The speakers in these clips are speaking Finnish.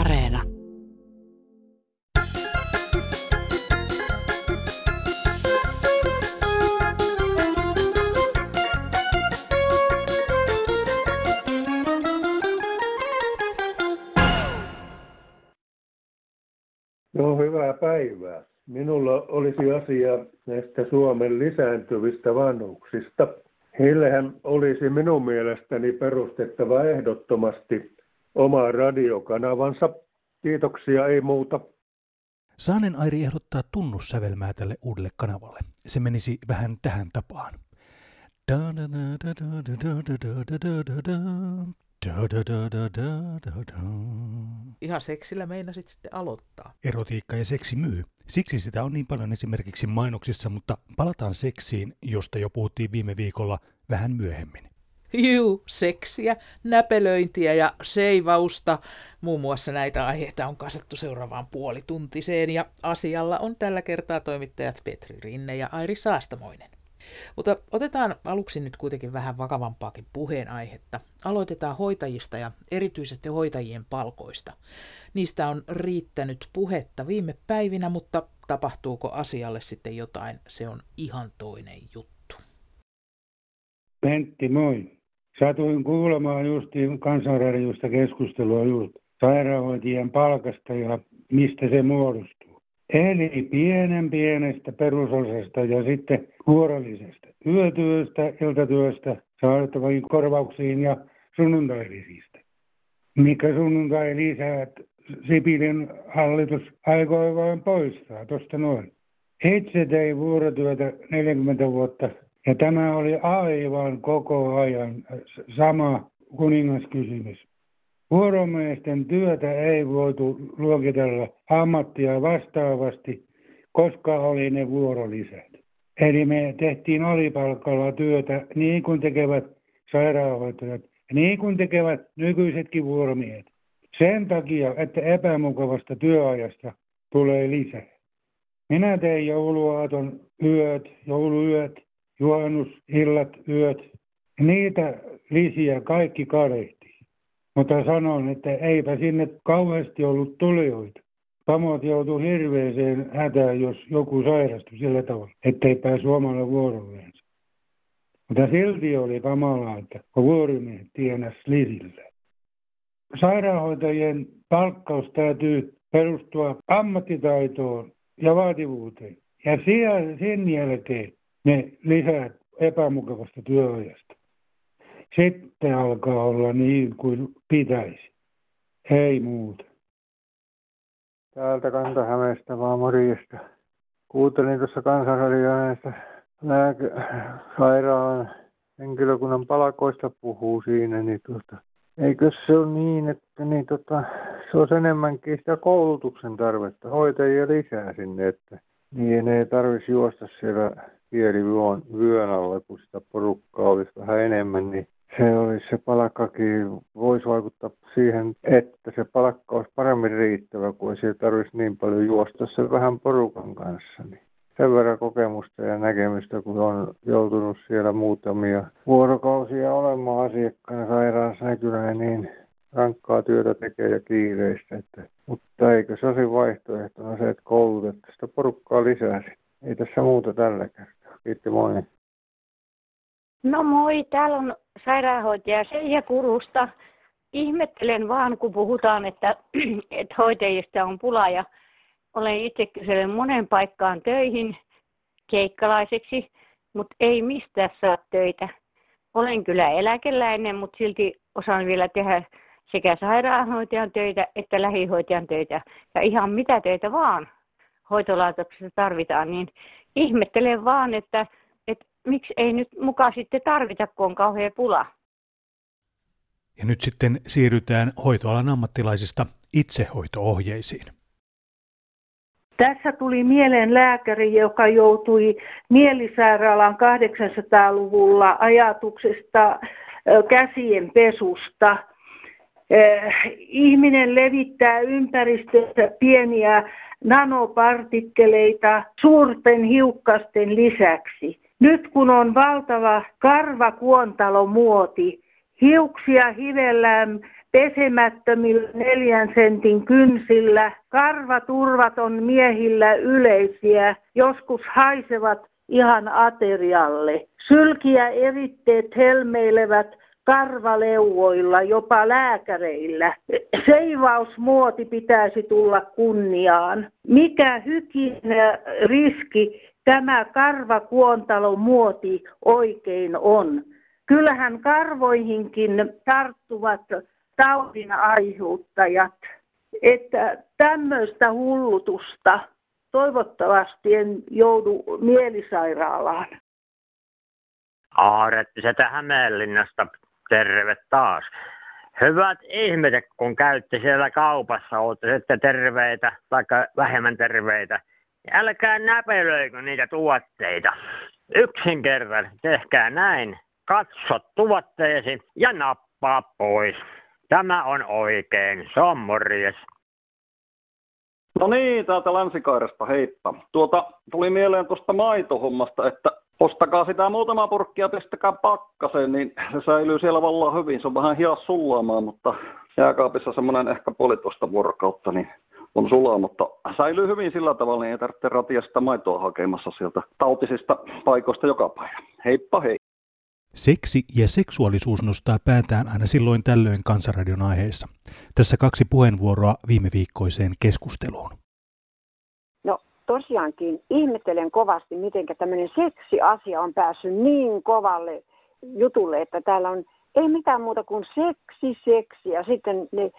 Areena. No, hyvää päivää. Minulla olisi asia näistä Suomen lisääntyvistä vanhuksista. Heillähän olisi minun mielestäni perustettava ehdottomasti oma radiokanavansa. Kiitoksia, ei muuta. Saanen Airi ehdottaa tunnussävelmää tälle uudelle kanavalle. Se menisi vähän tähän tapaan. Ihan seksillä meinasit sitten aloittaa. Erotiikka ja seksi myy. Siksi sitä on niin paljon esimerkiksi mainoksissa, mutta palataan seksiin, josta jo puhuttiin viime viikolla vähän myöhemmin. Juu, seksiä, näpelöintiä ja seivausta. Muun muassa näitä aiheita on kasattu seuraavaan puolituntiseen ja asialla on tällä kertaa toimittajat Petri Rinne ja Airi Saastamoinen. Mutta otetaan aluksi nyt kuitenkin vähän vakavampaakin puheenaihetta. Aloitetaan hoitajista ja erityisesti hoitajien palkoista. Niistä on riittänyt puhetta viime päivinä, mutta tapahtuuko asialle sitten jotain, se on ihan toinen juttu. Pentti, moi. Satuin kuulemaan justiin Kansanradiosta keskustelua just sairaanhoitajien palkasta ja mistä se muodostuu. Eli pienestä perusosasta ja sitten vuorollisesta yötyöstä, iltatyöstä, saataviin korvauksiin ja sunnuntailisistä. Mikä sunnuntailisät Sipilän hallitus aikoi vain poistaa, tuosta noin. Itse tein vuorotyötä 40 vuotta ja tämä oli aivan koko ajan sama kuningaskysymys. Vuoromiesten työtä ei voitu luokitella ammattia vastaavasti, koska oli ne vuorolisät. Eli me tehtiin alipalkalla työtä niin kuin tekevät sairaanhoitajat, niin kuin tekevät nykyisetkin vuoromiehet. Sen takia, että epämukavasta työajasta tulee lisää. Minä tein jouluaaton yöt, jouluyöt, juhannusillat yöt. Niitä lisiä kaikki kadehti. Mutta sanon, että eipä sinne kauheasti ollut tulijoita. Pamot joutui hirveeseen hätään, jos joku sairastui sillä tavalla, ettei pääsi omalle vuorolleensa. Mutta silti oli kamalaa, että vuorimiehet tienasi lisillä. Sairaanhoitajien palkkaus täytyy perustua ammattitaitoon ja vaativuuteen. Ja sen jälkeen ne lisät epämukavasta työajasta. Sitten alkaa olla niin kuin pitäisi. Ei muuta. Täältä Kanta-Hämeestä vaan morjesta. Kuuntelin tuossa Kansanradioa näistä sairaalan henkilökunnan palkoista puhuu siinä. Niin eikö se ole niin, että se on enemmänkin sitä koulutuksen tarvetta. Hoitajia lisää sinne, että niin ei tarvitsisi juosta siellä kielivyön alla, kun sitä porukkaa olisi vähän enemmän, niin se olisi se palkkakin, voisi vaikuttaa siihen, että se palkka olisi paremmin riittävä, kun ei siellä tarvitsisi niin paljon juosta se vähän porukan kanssa. Niin sen verran kokemusta ja näkemystä, kun on joutunut siellä muutamia vuorokausia olemaan asiakkaana sairaalassa, niin rankkaa työtä tekee ja kiireistä. Mutta eikö se olisi vaihtoehtona se, että koulutettaisiin sitä porukkaa lisää? Ei tässä muuta tällä kertaa. Kiitti, moi. No moi, täällä on sairaanhoitaja Seija Kurusta. Ihmettelen vaan, kun puhutaan, että hoitajista on pula ja olen itse kyselen monen paikkaan töihin keikkalaiseksi, mutta ei mistään saa töitä. Olen kyllä eläkeläinen, mutta silti osaan vielä tehdä sekä sairaanhoitajan töitä että lähihoitajan töitä ja ihan mitä töitä vaan hoitolaitoksessa tarvitaan, niin ihmettelen vaan, että miksi ei nyt mukaan sitten tarvita, kun on kauhea pula. Ja nyt sitten siirrytään hoitoalan ammattilaisista itsehoito-ohjeisiin. Tässä tuli mieleen lääkäri, joka joutui mielisairaalaan 800-luvulla ajatuksesta käsien pesusta. Ihminen levittää ympäristössä pieniä nanopartikkeleita suurten hiukkasten lisäksi. Nyt kun on valtava karvakuontalomuoti, hiuksia hivellään pesemättömillä 4 sentin kynsillä, karvaturvaton miehillä yleisiä, joskus haisevat ihan aterialle. Sylkiä eritteet helmeilevät karvaleuvoilla, jopa lääkäreillä. Seivausmuoti pitäisi tulla kunniaan. Mikä hykinen riski tämä karvakuontalomuoti oikein on? Kyllähän karvoihinkin tarttuvat taudin aiheuttajat. Että tämmöistä hullutusta toivottavasti en joudu mielisairaalaan. Aaretti sieltä Hämeenlinnasta. Terve taas. Hyvät ihmiset, kun käytte siellä kaupassa, olette sitten terveitä tai vähemmän terveitä. Älkää näpelöikö niitä tuotteita. Yksinkertaisesti tehkää näin. Katso tuotteesi ja nappaa pois. Tämä on oikein. Se on morjes. No niin, täältä Länsikairasta heippa. Tuli mieleen tuosta maitohommasta, että ostakaa sitä muutama purkkia, pistäkää pakkaseen, niin se säilyy siellä vallan hyvin. Se on vähän hias sulaamaan, mutta jääkaapissa semmoinen ehkä 1,5 vuorokautta niin on sulaa, mutta säilyy hyvin sillä tavalla, niin ei tarvitse ratia sitä maitoa hakemassa sieltä tautisista paikoista joka päivä. Heippa hei! Seksi ja seksuaalisuus nostaa päätään aina silloin tällöin Kansanradion aiheessa. Tässä 2 puheenvuoroa viime viikkoiseen keskusteluun. No tosiaankin ihmettelen kovasti, miten tämmöinen seksiasia on päässyt niin kovalle jutulle, että täällä on ei mitään muuta kuin seksi. Ja sitten ne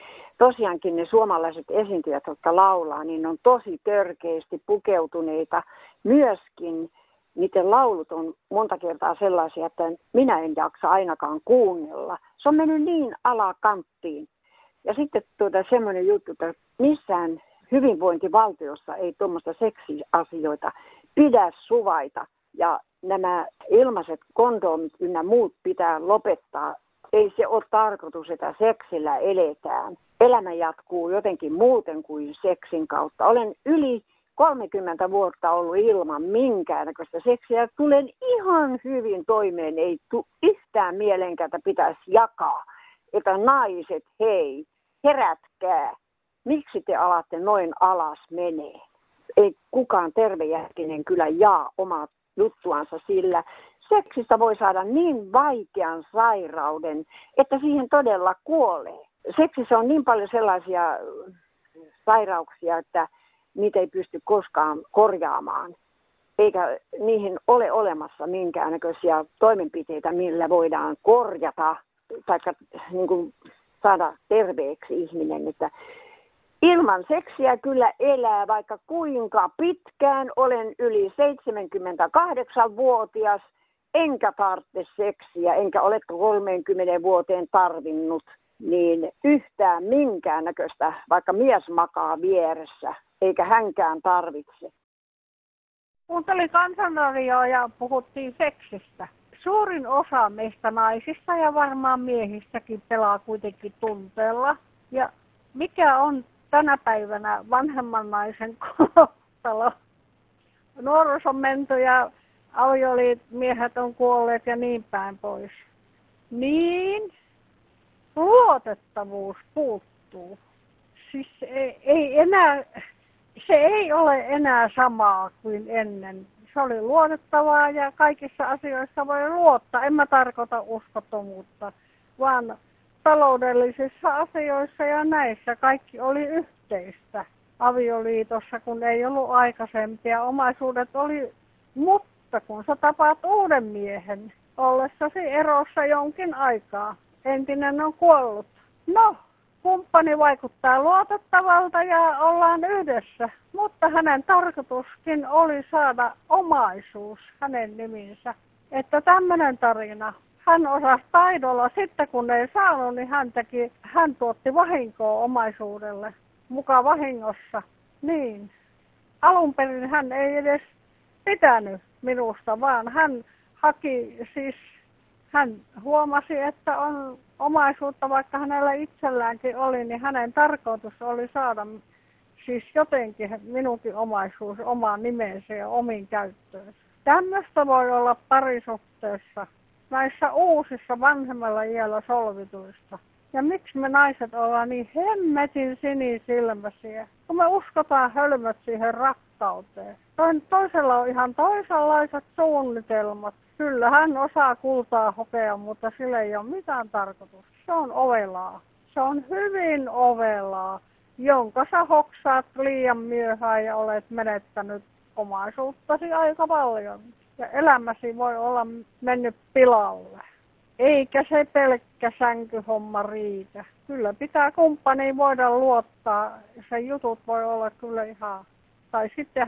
suomalaiset esiintyjät, jotka laulaa, niin on tosi törkeästi pukeutuneita myöskin. Niiden laulut on monta kertaa sellaisia, että minä en jaksa ainakaan kuunnella. Se on mennyt niin alakanttiin. Ja sitten semmoinen juttu, että missään hyvinvointivaltiossa ei tuommoista seksiasioita pidä suvaita. Ja nämä ilmaiset kondomit ynnä muut pitää lopettaa. Ei se ole tarkoitus, että seksillä eletään. Elämä jatkuu jotenkin muuten kuin seksin kautta. Olen yli 30 vuotta ollut ilman minkäännäköistä seksiä. Tulen ihan hyvin toimeen. Ei tule yhtään mielenkääntä pitäisi jakaa. Että naiset, hei, herätkää. Miksi te alatte noin alas menee? Ei kukaan tervejärkinen kyllä jaa omaa juttuansa, sillä seksistä voi saada niin vaikean sairauden, että siihen todella kuolee. Seksissä on niin paljon sellaisia sairauksia, että niitä ei pysty koskaan korjaamaan, eikä niihin ole olemassa minkäännäköisiä toimenpiteitä, millä voidaan korjata tai niin kuin saada terveeksi ihminen. Että ilman seksiä kyllä elää vaikka kuinka pitkään. Olen yli 78-vuotias, enkä tarvitse seksiä, enkä ole 30 vuoteen tarvinnut niin yhtään minkäännäköistä, vaikka mies makaa vieressä. Eikä hänkään tarvitse. Kuuntelin Kansanradioa ja puhuttiin seksistä. Suurin osa meistä naisista ja varmaan miehistäkin pelaa kuitenkin tunteella. Ja mikä on tänä päivänä vanhemman naisen kohtalo? Nuoruus on menty ja avioliittomiehet on kuolleet ja niin päin pois. Niin luotettavuus puuttuu. Siis ei enää. Se ei ole enää samaa kuin ennen. Se oli luotettavaa ja kaikissa asioissa voi luottaa. En mä tarkoita uskottomuutta, vaan taloudellisissa asioissa ja näissä kaikki oli yhteistä avioliitossa, kun ei ollut aikaisempia. Omaisuudet oli, mutta kun sä tapaat uuden miehen ollessasi erossa jonkin aikaa, entinen on kuollut. No. Kumppani vaikuttaa luotettavalta ja ollaan yhdessä, mutta hänen tarkoituskin oli saada omaisuus hänen niminsä. Että tämmöinen tarina. Hän osasi taidolla. Sitten kun ei saanut, niin hän tuotti vahinkoa omaisuudelle. Muka vahingossa. Niin. Alun perin hän ei edes pitänyt minusta, vaan hän haki siis. Hän huomasi, että on omaisuutta, vaikka hänellä itselläänkin oli, niin hänen tarkoitus oli saada siis jotenkin minunkin omaisuus omaan nimensä ja omiin käyttöön. Tämmöistä voi olla parisuhteessa näissä uusissa vanhemmalla iällä solvituissa. Ja miksi me naiset ollaan niin hemmetin sinisilmäisiä, kun me uskotaan hölmöt siihen rakkauteen. Toisella on ihan toisenlaiset suunnitelmat. Kyllä hän osaa kultaa hokea, mutta sillä ei ole mitään tarkoitusta. Se on ovelaa. Se on hyvin ovelaa, jonka sä hoksaat liian myöhään ja olet menettänyt omaisuuttasi aika paljon. Ja elämäsi voi olla mennyt pilalle. Eikä se pelkkä sänkyhomma riitä. Kyllä pitää kumppaniin voida luottaa. Sen jutut voi olla kyllä ihan... Tai sitten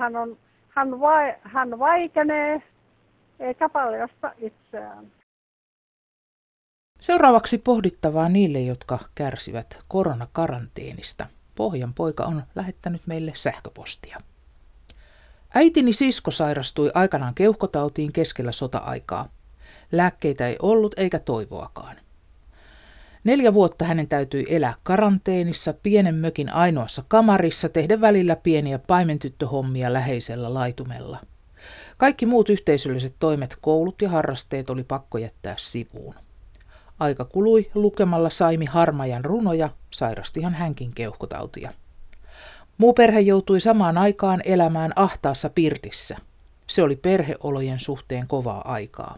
hän vaikenee, eikä paljasta itseään. Seuraavaksi pohdittavaa niille, jotka kärsivät koronakaranteenista. Pohjan poika on lähettänyt meille sähköpostia. Äitini sisko sairastui aikanaan keuhkotautiin keskellä sota-aikaa. Lääkkeitä ei ollut eikä toivoakaan. 4 vuotta hänen täytyi elää karanteenissa pienen mökin ainoassa kamarissa, tehdä välillä pieniä paimentyttöhommia läheisellä laitumella. Kaikki muut yhteisölliset toimet, koulut ja harrasteet oli pakko jättää sivuun. Aika kului lukemalla Saimi Harmajan runoja, sairastihan hänkin keuhkotautia. Muu perhe joutui samaan aikaan elämään ahtaassa pirtissä. Se oli perheolojen suhteen kovaa aikaa.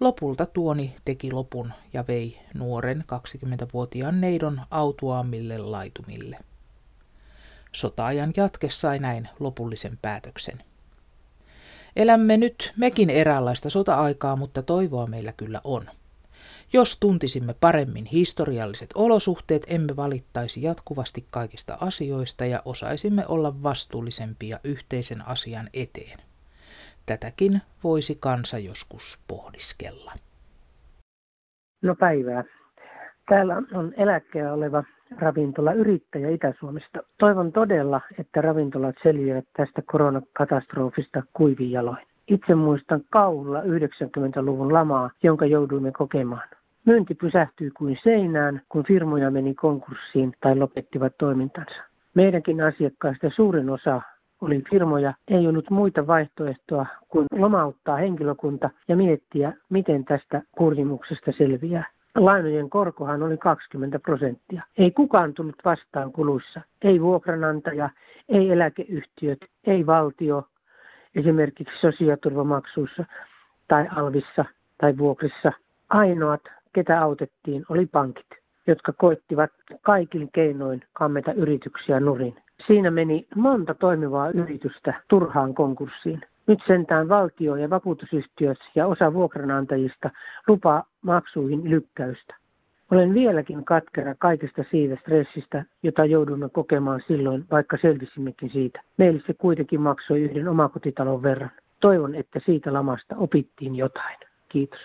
Lopulta tuoni teki lopun ja vei nuoren 20-vuotiaan neidon autuaammille laitumille. Sota-ajan jatke sai näin lopullisen päätöksen. Elämme nyt mekin eräänlaista sota-aikaa, mutta toivoa meillä kyllä on. Jos tuntisimme paremmin historialliset olosuhteet, emme valittaisi jatkuvasti kaikista asioista ja osaisimme olla vastuullisempia yhteisen asian eteen. Tätäkin voisi kansa joskus pohdiskella. No päivää. Täällä on eläkkeellä oleva ravintolayrittäjä Itä-Suomesta. Toivon todella, että ravintolat selviävät tästä koronakatastrofista kuivin jaloin. Itse muistan kauhulla 90-luvun lamaa, jonka jouduimme kokemaan. Myynti pysähtyi kuin seinään, kun firmoja meni konkurssiin tai lopettivat toimintansa. Meidänkin asiakkaista suurin osa oli firmoja, ei ollut muita vaihtoehtoa kuin lomauttaa henkilökunta ja miettiä, miten tästä kurjimuksesta selviää. Lainojen korkohan oli 20%. Ei kukaan tullut vastaan kuluissa. Ei vuokranantaja, ei eläkeyhtiöt, ei valtio, esimerkiksi sosiaaliturvamaksuissa tai alvissa tai vuokrissa. Ainoat, ketä autettiin, oli pankit, jotka koettivat kaikin keinoin kammeta yrityksiä nurin. Siinä meni monta toimivaa yritystä turhaan konkurssiin. Nyt sentään valtio ja vakuutusyhtiöt ja osa vuokranantajista lupaa maksuihin lykkäystä. Olen vieläkin katkera kaikesta siitä stressistä, jota joudumme kokemaan silloin, vaikka selvisimmekin siitä. Meille se kuitenkin maksoi yhden omakotitalon verran. Toivon, että siitä lamasta opittiin jotain. Kiitos.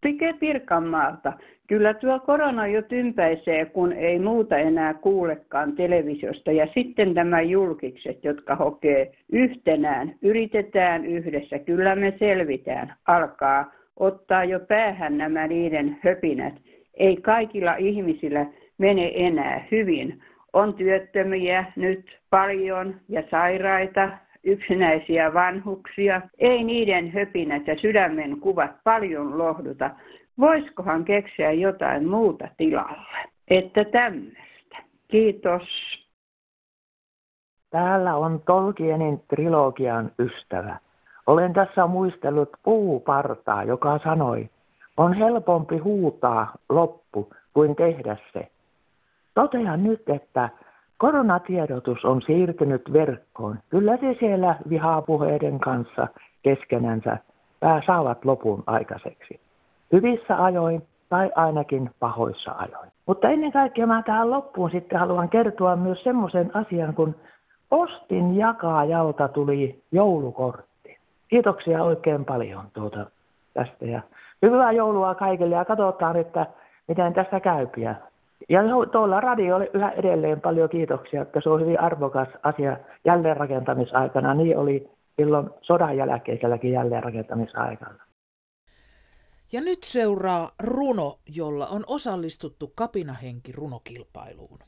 Pike Pirkanmaalta. Kyllä tuo korona jo tympäisee, kun ei muuta enää kuulekaan televisiosta. Ja sitten nämä julkikset, jotka hokee yhtenään, yritetään yhdessä, kyllä me selvitään, alkaa ottaa jo päähän nämä niiden höpinät. Ei kaikilla ihmisillä mene enää hyvin. On työttömiä nyt paljon ja sairaita, yksinäisiä vanhuksia. Ei niiden höpinät ja sydämen kuvat paljon lohduta. Voisikohan keksiä jotain muuta tilalle? Että tämmöistä. Kiitos. Täällä on Tolkienin trilogian ystävä. Olen tässä muistellut puupartaa, joka sanoi, on helpompi huutaa loppu kuin tehdä se. Totean nyt, että koronatiedotus on siirtynyt verkkoon. Kyllä se siellä vihapuheiden kanssa keskenänsä saavat lopun aikaiseksi. Hyvissä ajoin tai ainakin pahoissa ajoin. Mutta ennen kaikkea mä tähän loppuun sitten haluan kertoa myös semmoisen asian, kun postin jakajalta tuli joulukortti. Kiitoksia oikein paljon tästä ja hyvää joulua kaikille ja katsotaan, että miten tästä käypiä. Ja tuolla radiolle yhä edelleen paljon kiitoksia, että se on hyvin arvokas asia jälleenrakentamisaikana. Niin oli silloin sodan jälkeiselläkin jälleenrakentamisaikana. Ja nyt seuraa runo, jolla on osallistuttu kapinahenki runokilpailuun.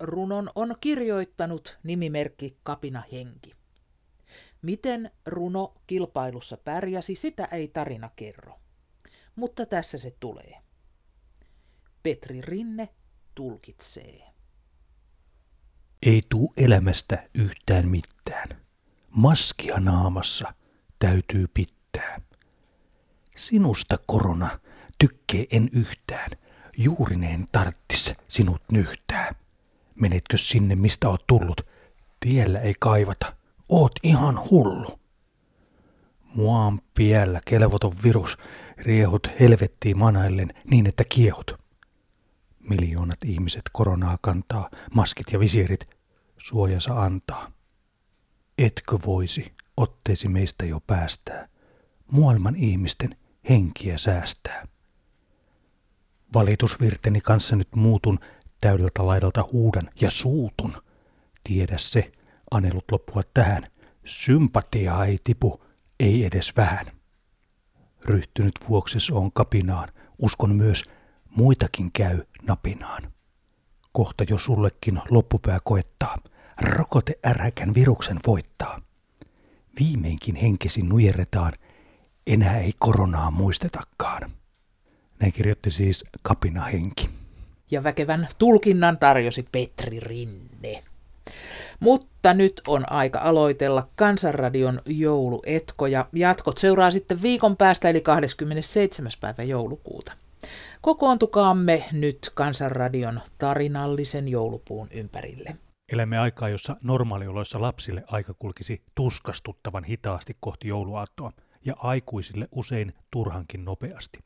Runon on kirjoittanut nimimerkki kapinahenki. Miten runo kilpailussa pärjäsi, sitä ei tarina kerro. Mutta tässä se tulee. Petri Rinne tulkitsee. Ei tuu elämästä yhtään mitään. Maskia naamassa täytyy pitää. Sinusta korona tykkee en yhtään. Juurineen tarttis sinut nyhtää. Menetkö sinne mistä oot tullut? Tiellä ei kaivata. Oot ihan hullu. Mua on piällä kelvoton virus. Riehut helvettiin manaillen niin, että kiehut. Miljoonat ihmiset koronaa kantaa, maskit ja visiirit suojansa antaa. Etkö voisi otteesi meistä jo päästää, maailman ihmisten henkiä säästää? Valitusvirteni kanssa nyt muutun, täydeltä laidalta huudan ja suutun. Tiedä se, anelut loppua tähän, sympatiaa ei tipu, ei edes vähän. Ryhtynyt vuokses on kapinaan, uskon myös, muitakin käy napinaan. Kohta jo sullekin loppupää koettaa. Rokote ärhäkän viruksen voittaa. Viimeinkin henkesi nujerretaan. Enää ei koronaa muistetakaan. Näin kirjoitti siis kapinahenki. Ja väkevän tulkinnan tarjosi Petri Rinne. Mutta nyt on aika aloitella Kansanradion jouluetko. Ja jatkot seuraa sitten viikon päästä eli 27. päivä joulukuuta. Kokoontukaamme nyt Kansanradion tarinallisen joulupuun ympärille. Elämme aikaa, jossa normaalioloissa lapsille aika kulkisi tuskastuttavan hitaasti kohti jouluaattoa ja aikuisille usein turhankin nopeasti.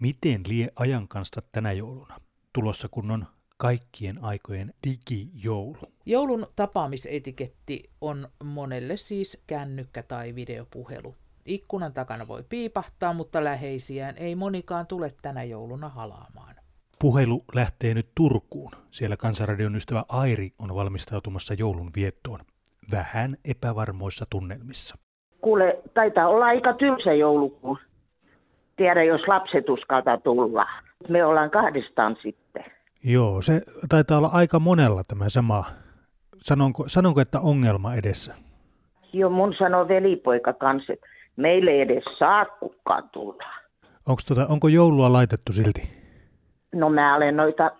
Miten lie ajan kanssa tänä jouluna? Tulossa kun on kaikkien aikojen digijoulu. Joulun tapaamisetiketti on monelle siis kännykkä tai videopuhelu. Ikkunan takana voi piipahtaa, mutta läheisiään ei monikaan tule tänä jouluna halaamaan. Puhelu lähtee nyt Turkuun. Siellä Kansanradion ystävä Airi on valmistautumassa joulun viettoon. Vähän epävarmoissa tunnelmissa. Kuule, taitaa olla aika tylsä joulukuun. Tiedä, jos lapset uskaltaa tulla. Me ollaan kahdestaan sitten. Joo, se taitaa olla aika monella tämä sama. Sanonko että ongelma edessä? Joo, mun sanoo velipoika kanssa, että meille ei edes saa kukaan tulla. Onko joulua laitettu silti? No mä olen noita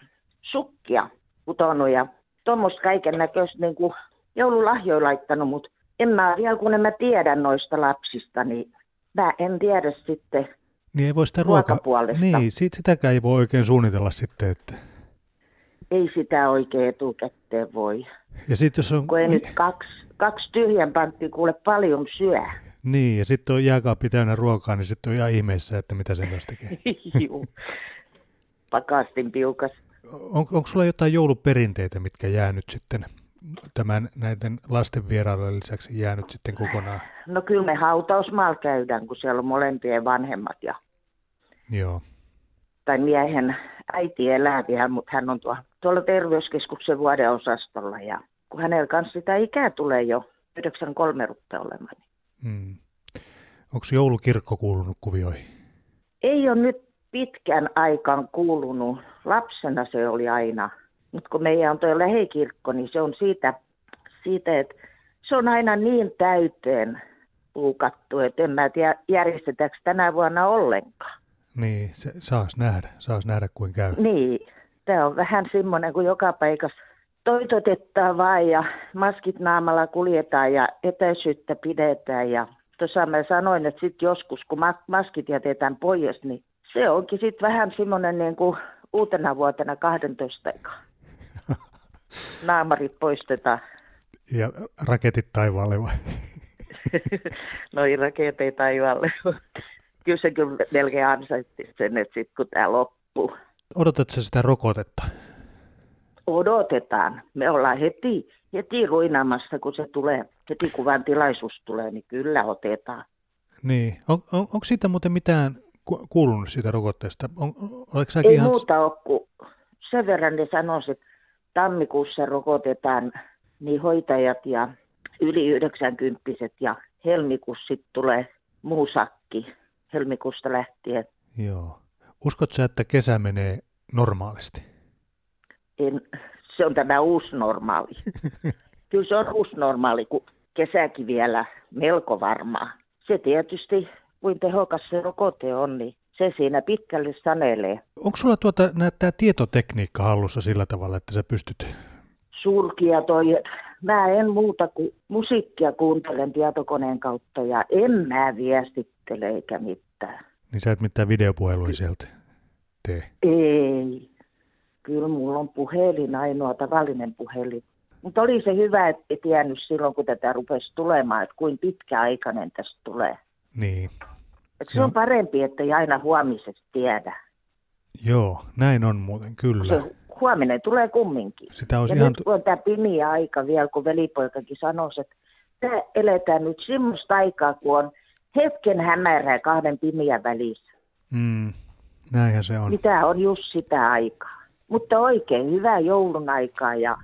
sukkia kutonut ja tuommoista kaiken näköistä niin kuin joululahjoja laittanut, mutta en mä vielä, kun en mä tiedä noista lapsista, niin mä en tiedä sitten niin ei voi sitä ruokapuolesta. Niin, sitäkään ei voi oikein suunnitella sitten, että... Ei sitä oikein etukäteen voi. Ja sit jos on... Kun ei nyt kaksi tyhjän panttia kuule paljon syö. Niin, ja sitten on jääkaappi täynnä ruokaa, niin sitten on ihan ihmeessä, että mitä sen kanssa tekee. Juu, pakastin piukas. Onko sulla jotain jouluperinteitä, mitkä jää nyt sitten näiden lasten vierailujen lisäksi jää nyt sitten kokonaan? No kyllä me hautausmaalla käydään, kun siellä on molempien vanhemmat ja... Joo. Tai miehen äiti elää vielä, mutta hän on tuolla terveyskeskuksen vuodeosastolla ja... Kun hänellä kanssa sitä ikää tulee jo 93 rupea olemaan. Mm. Onko joulukirkko kuulunut kuvioihin? Ei ole nyt pitkän aikaan kuulunut. Lapsena se oli aina. Mutta kun meidän on tuo lähikirkko, niin se on siitä, että se on aina niin täyteen puukattu, että en mä tiedä, järjestetäänkö tänä vuonna ollenkaan. Niin, se saas nähdä kuin käy. Niin, tämä on vähän semmoinen kuin joka paikassa. Toitotetaan vaan ja maskit naamalla kuljetaan ja etäisyyttä pidetään. Ja tuossa mä sanoin, että sitten joskus kun maskit jätetään pois, niin se onkin sitten vähän semmoinen niin kuin uutena vuotena 12 aikaa. Naamarit poistetaan. Ja raketit taivaalle vai? No ei raketit taivaalle. Kyllä se kyllä melkein ansaitti sen, että sitten kun tämä loppuu. Odotatko sitä rokotetta? Odotetaan. Me ollaan heti ruinaamassa, kun se tulee. Heti kun vain tilaisuus tulee, niin kyllä otetaan. Niin. Onko siitä muuten mitään kuulunut siitä rokotteesta? Ei ihan... muuta ole, kun sen verran ne sanoisivat, että tammikuussa rokotetaan niin hoitajat ja yli 90-vuotiaat ja helmikuussa sitten tulee muu sakki helmikuusta lähtien. Joo. Uskotko sä, että kesä menee normaalisti? Se on tämä uusi normaali. Kyllä se on uusi normaali, kun kesäkin vielä melko varmaa. Se tietysti, kuin tehokas se rokote on, niin se siinä pitkälle sanelee. Onko sulla näyttää tietotekniikka hallussa sillä tavalla, että sä pystyt? Surkia toi. Mä en muuta kuin musiikkia kuuntelen tietokoneen kautta ja en mä viestittele eikä mitään. Niin sä et mitään videopuhelua sieltä tee? Ei. Kyllä mulla on puhelin, ainoa tavallinen puhelin. Mutta oli se hyvä, että ei tiennyt silloin, kun tätä rupesi tulemaan, että kuinka pitkäaikainen tästä tulee. Niin. Se on parempi, että ei aina huomisesta tiedä. Joo, näin on muuten, kyllä. Se huominen tulee kumminkin. Ja ihan... nyt kun on tämä pimiä aika vielä, kun velipoikakin sanoi, että tämä eletään nyt semmoista aikaa, kun on hetken hämärää kahden pimiän välissä. Näinhän se on. Mitä on just sitä aikaa. Mutta oikein hyvää joulun aikaa ja...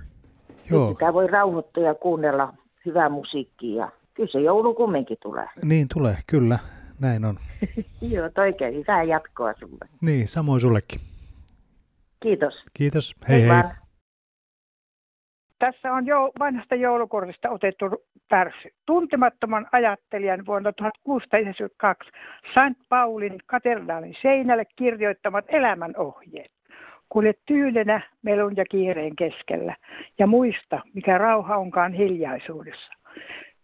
Joo. Sitä voi rauhoittua ja kuunnella hyvää musiikkia. Kyllä se joulu kumminkin tulee. Niin tulee, kyllä. Näin on. Joo, oikein hyvää jatkoa sulle. Niin, samoin sullekin. Kiitos. Kiitos, hei. Tässä on vanhasta joulukortista otettu pärsy. Tuntemattoman ajattelijan vuonna 1692 St. Paulin katedraalin seinälle kirjoittamat elämänohjeet. Kulje tyylenä melun ja kiireen keskellä ja muista, mikä rauha onkaan hiljaisuudessa.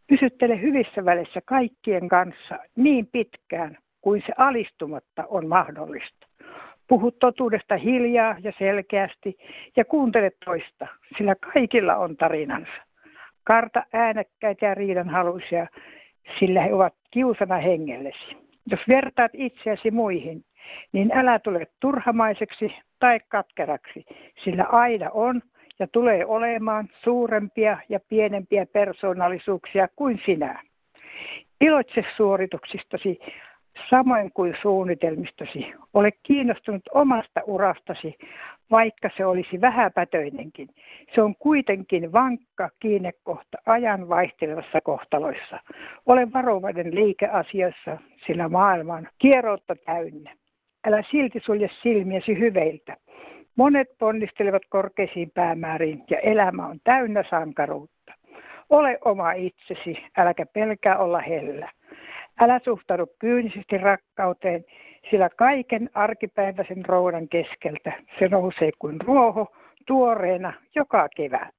Pysyttele hyvissä välissä kaikkien kanssa niin pitkään kuin se alistumatta on mahdollista. Puhu totuudesta hiljaa ja selkeästi ja kuuntele toista, sillä kaikilla on tarinansa. Karta äänekkäitä ja riidanhaluisia, sillä he ovat kiusana hengellesi. Jos vertaat itseäsi muihin, niin älä tule turhamaiseksi tai katkeraksi, sillä aina on ja tulee olemaan suurempia ja pienempiä persoonallisuuksia kuin sinä. Iloitse suorituksistasi samoin kuin suunnitelmistasi. Ole kiinnostunut omasta urastasi, vaikka se olisi vähäpätöinenkin. Se on kuitenkin vankka kiinnekohta ajan vaihtelevassa kohtaloissa. Ole varovainen liikeasioissa, sillä maailma on kieroutta täynnä. Älä silti sulje silmiäsi hyveiltä. Monet ponnistelevat korkeisiin päämääriin ja elämä on täynnä sankaruutta. Ole oma itsesi, äläkä pelkää olla hellä. Älä suhtaudu kyynisesti rakkauteen, sillä kaiken arkipäiväisen roudan keskeltä se nousee kuin ruoho tuoreena joka kevät.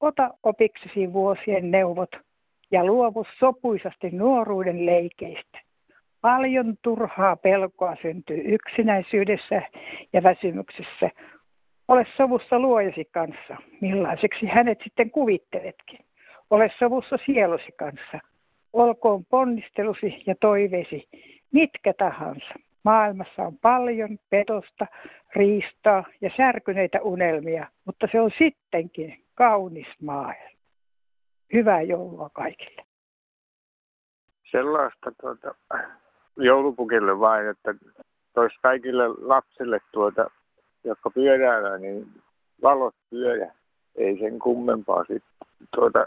Ota opiksesi vuosien neuvot ja luovu sopuisasti nuoruuden leikeistä. Paljon turhaa pelkoa syntyy yksinäisyydessä ja väsymyksessä. Ole sovussa luojasi kanssa, millaiseksi hänet sitten kuvitteletkin. Ole sovussa sielusi kanssa. Olkoon ponnistelusi ja toiveesi mitkä tahansa. Maailmassa on paljon petosta, riistaa ja särkyneitä unelmia, mutta se on sittenkin kaunis maailma. Hyvää joulua kaikille. Sellaista joulupukille vain, että tois kaikille lapsille jotka pyöräilevät, niin valot pyörä. Ei sen kummempaa sitten.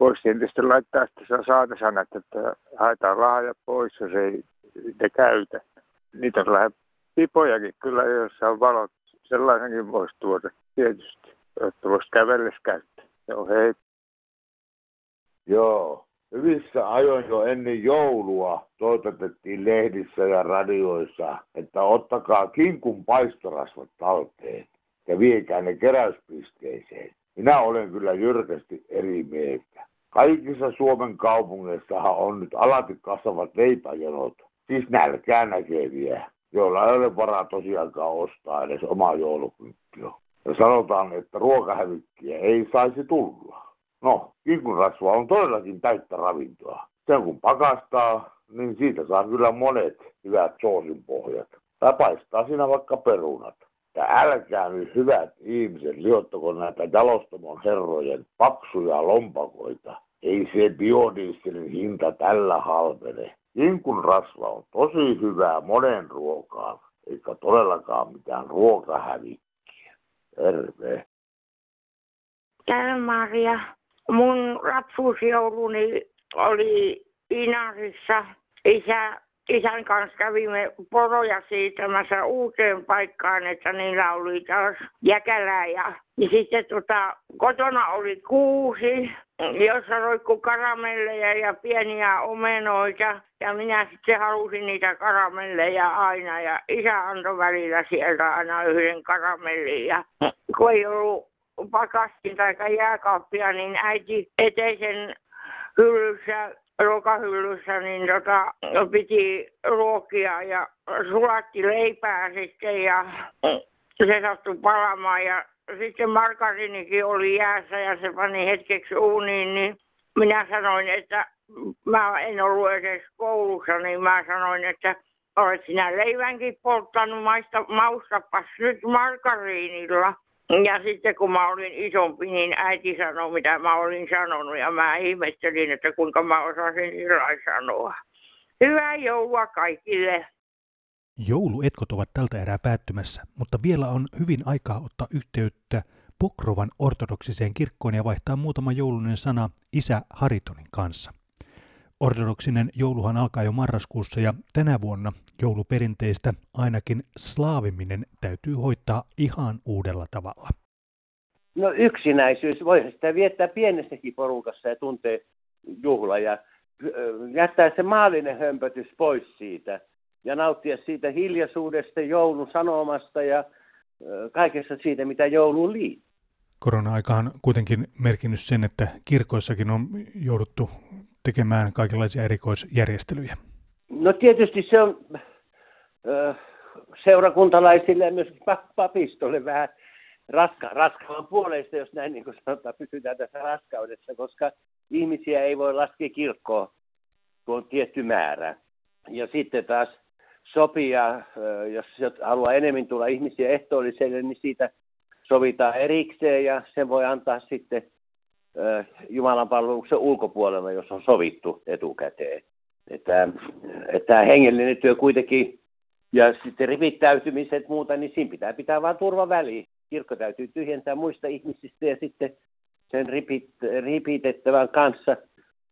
Voisi tietysti laittaa sitä saatesanat, että haetaan lahja pois, jos ei niitä käytä. Niitä on lähde pipojakin kyllä, joissa on valot. Sellaisenkin voisi tietysti, että voisi kävellessä käyttää. Joo, hei. Joo, hyvissä ajoin jo ennen joulua toitotettiin lehdissä ja radioissa, että ottakaa kinkun paistorasvat talteen ja viekää ne keräyspisteeseen. Minä olen kyllä jyrkästi eri mieltä. Kaikissa Suomen kaupungeissahan on nyt alati kasvavat leipäjonot, siis nälkää näkeviä, joilla ei ole varaa tosiaankaan ostaa edes omaa joulukymppiä. Ja sanotaan, että ruokahävikkiä ei saisi tulla. No, kinkunrasva on todellakin täyttä ravintoa. Sen kun pakastaa, niin siitä saa kyllä monet hyvät soosinpohjat. Tai paistaa siinä vaikka perunat. Ja älkää nyt hyvät ihmiset liottako näitä jalostamon herrojen paksuja lompakoita. Ei se biodieselin hinta tällä halvene. Kinkun rasva on tosi hyvää monen ruokaan, eikä todellakaan mitään ruokahävikkiä. Terve. Täällä Maria. Mun lapsuusjouluni oli Inarissa. Isän kanssa kävimme poroja siirtämässä uuteen paikkaan, että niillä oli taas jäkälää. Ja sitten kotona oli kuusi, jossa roikkui karamelleja ja pieniä omenoita. Ja minä sitten halusin niitä karamelleja aina ja isä antoi välillä sieltä aina yhden karamellin. Ja kun ei ollut pakastin tai jääkaappia, niin äiti eteisen hyllyssä, ruokahyllyssä, niin piti ruokia ja sulatti leipää sitten ja se sattui palamaan. Ja sitten margariinikin oli jäässä ja se pani hetkeksi uuniin, niin minä sanoin, että mä en ollut edes koulussa, niin mä sanoin, että olet sinä leivänkin polttanut, maustapas nyt margariinilla. Ja sitten kun mä olin isompi, niin äiti sanoi, mitä mä olin sanonut, ja mä ihmettelin, että kuinka mä osasin sillä sanoa. Hyvää joulua kaikille! Jouluetkot ovat tältä erää päättymässä, mutta vielä on hyvin aikaa ottaa yhteyttä Pokrovan ortodoksiseen kirkkoon ja vaihtaa muutama joulunen sana isä Haritonin kanssa. Ortodoksinen jouluhan alkaa jo marraskuussa ja tänä vuonna jouluperinteistä ainakin slaaviminen täytyy hoitaa ihan uudella tavalla. No yksinäisyys. Voisi sitä viettää pienessäkin porukassa ja tuntee juhla ja jättää se maallinen hömpötys pois siitä ja nauttia siitä hiljaisuudesta, joulun sanomasta ja kaikessa siitä, mitä jouluun liittyy. Korona-aika on kuitenkin merkinnyt sen, että kirkoissakin on jouduttu tekemään kaikenlaisia erikoisjärjestelyjä. No tietysti se on seurakuntalaisille ja myös papistolle vähän raskaan puoleista, jos näin niin kuin sanotaan, pysytään tässä raskaudessa, koska ihmisiä ei voi laskea kirkkoon, kun on tietty määrä. Ja sitten taas sopia, jos haluaa enemmän tulla ihmisiä ehtoolliselle, niin siitä sovitaan erikseen ja sen voi antaa sitten Jumalan palveluksen ulkopuolella, jos on sovittu etukäteen. Että tämä hengellinen työ kuitenkin, ja sitten ripittäytymiset muuta, niin siinä pitää vaan turva väliin. Kirkko täytyy tyhjentää muista ihmisistä ja sitten sen ripitettävän kanssa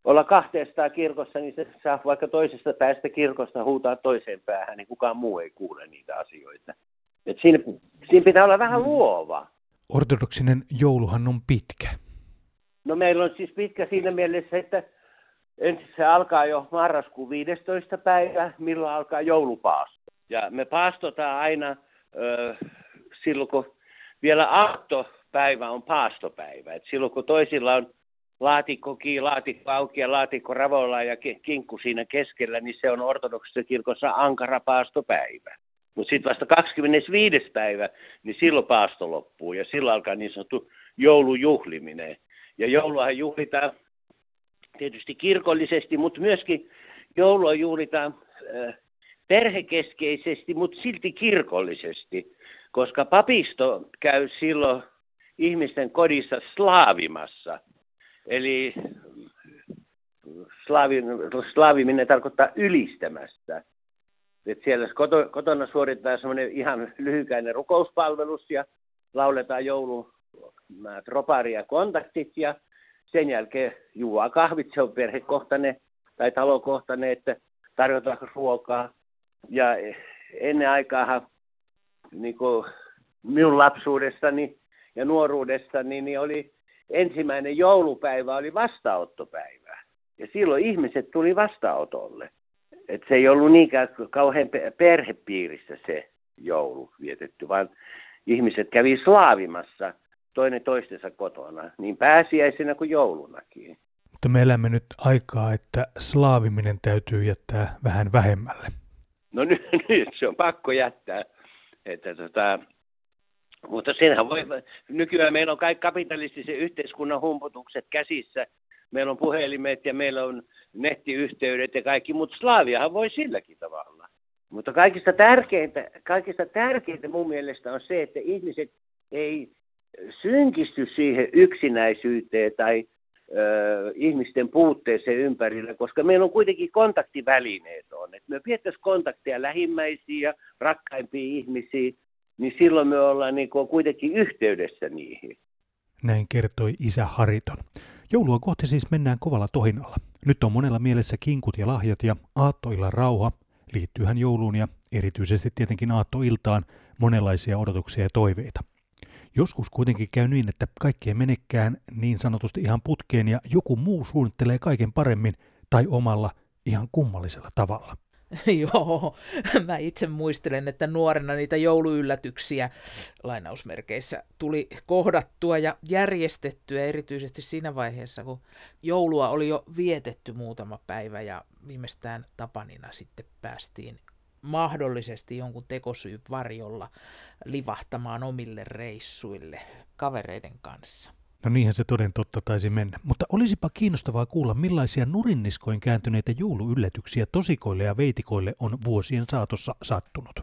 olla 200 kirkossa, niin se saa vaikka toisesta päästä kirkosta huutaa toiseen päähän, niin kukaan muu ei kuule niitä asioita. Et siinä pitää olla vähän luova. Ortodoksinen jouluhan on pitkä. No meillä on siis pitkä siinä mielessä, että ensin se alkaa jo marraskuun 15. päivä, milloin alkaa joulupaasto. Ja me paastotaan aina silloin, kun vielä aattopäivä on paastopäivä. Et silloin, kun toisilla on laatikko auki ja laatikko ravoilla ja kinkku siinä keskellä, niin se on ortodoksisessa kirkossa ankara paastopäivä. Mutta sitten vasta 25. päivä, niin silloin paasto loppuu ja silloin alkaa niin sanottu joulujuhliminen. Ja jouluahan juhlitaan tietysti kirkollisesti, mutta myöskin joulua juhlitaan perhekeskeisesti, mutta silti kirkollisesti. Koska papisto käy silloin ihmisten kodissa slaavimassa. Eli slaaviminen tarkoittaa ylistämästä. Et siellä kotona suoritetaan semmoinen ihan lyhykäinen rukouspalvelus ja lauletaan joulun troparia kontaktit ja sen jälkeen juo kahvit, se on perhekohtainen tai talokohtainen, että tarjotaan ruokaa. Ja ennen aikaa, niin kuin minun lapsuudessani ja nuoruudessani, niin oli ensimmäinen joulupäivä oli vastaanottopäivä. Ja silloin ihmiset tuli vastaanotolle. Et se ei ollut niinkään kauhean perhepiirissä se joulu vietetty, vaan ihmiset kävi slaavimassa toinen toistensa kotona, niin pääsiäisenä kuin joulunakin. Mutta me elämme nyt aikaa, että slaaviminen täytyy jättää vähän vähemmälle. No nyt se on pakko jättää. Mutta senhän voi, nykyään meillä on kaikki kapitalistisen yhteiskunnan humputukset käsissä. Meillä on puhelimet ja meillä on nettiyhteydet ja kaikki, mutta slaaviahan voi silläkin tavalla. Mutta kaikista tärkeintä mun mielestä on se, että ihmiset ei synkisty siihen yksinäisyyteen tai ihmisten puutteeseen ympärillä, koska meillä on kuitenkin kontaktivälineet on. Et me pidettäisiin kontakteja lähimmäisiin ja rakkaimpiin ihmisiin, niin silloin me ollaan niin kuin kuitenkin yhteydessä niihin. Näin kertoi isä Hariton. Joulua kohti siis mennään kovalla tohinalla. Nyt on monella mielessä kinkut ja lahjat ja aattoilla rauha. Liittyyhän jouluun ja erityisesti tietenkin aattoiltaan monenlaisia odotuksia ja toiveita. Joskus kuitenkin käy niin, että kaikki ei menekään niin sanotusti ihan putkeen ja joku muu suunnittelee kaiken paremmin tai omalla ihan kummallisella tavalla. Joo, mä itse muistelen, että nuorena niitä jouluyllätyksiä lainausmerkeissä tuli kohdattua ja järjestettyä erityisesti siinä vaiheessa, kun joulua oli jo vietetty muutama päivä ja viimeistään tapanina sitten päästiin mahdollisesti jonkun tekosyyn varjolla livahtamaan omille reissuille kavereiden kanssa. No niinhän se toden totta taisi mennä, mutta olisipa kiinnostavaa kuulla, millaisia nurinniskoin kääntyneitä jouluyllätyksiä tosikoille ja veitikoille on vuosien saatossa sattunut.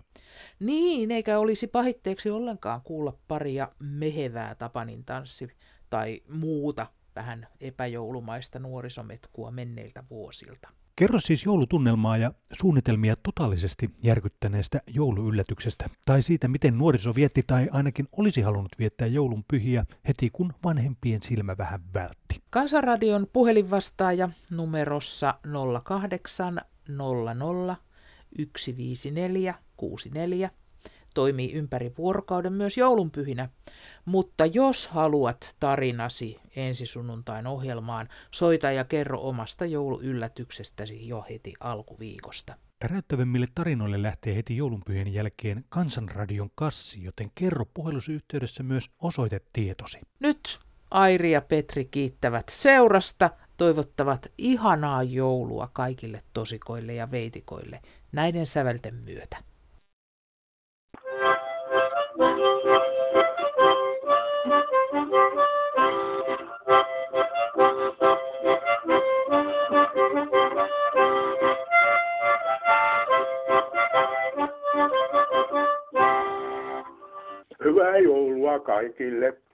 Niin, eikä olisi pahitteeksi ollenkaan kuulla paria mehevää Tapanin tanssi tai muuta vähän epäjoulumaista nuorisometkua menneiltä vuosilta. Kerro siis joulutunnelmaa ja suunnitelmia totaalisesti järkyttäneestä jouluyllätyksestä tai siitä, miten nuoriso vietti tai ainakin olisi halunnut viettää joulun pyhiä heti, kun vanhempien silmä vähän vältti. Kansanradion puhelinvastaaja numerossa 0800 154 64 toimii ympäri vuorokauden myös joulunpyhinä, mutta jos haluat tarinasi ensisunnuntain ohjelmaan, soita ja kerro omasta jouluyllätyksestäsi jo heti alkuviikosta. Täräyttävämmille tarinoille lähtee heti joulunpyhien jälkeen Kansanradion kassi, joten kerro puhelusyhteydessä myös osoitetietosi. Nyt Airi ja Petri kiittävät seurasta, toivottavat ihanaa joulua kaikille tosikoille ja veitikoille näiden sävelten myötä. Hyvää joulua kaikille!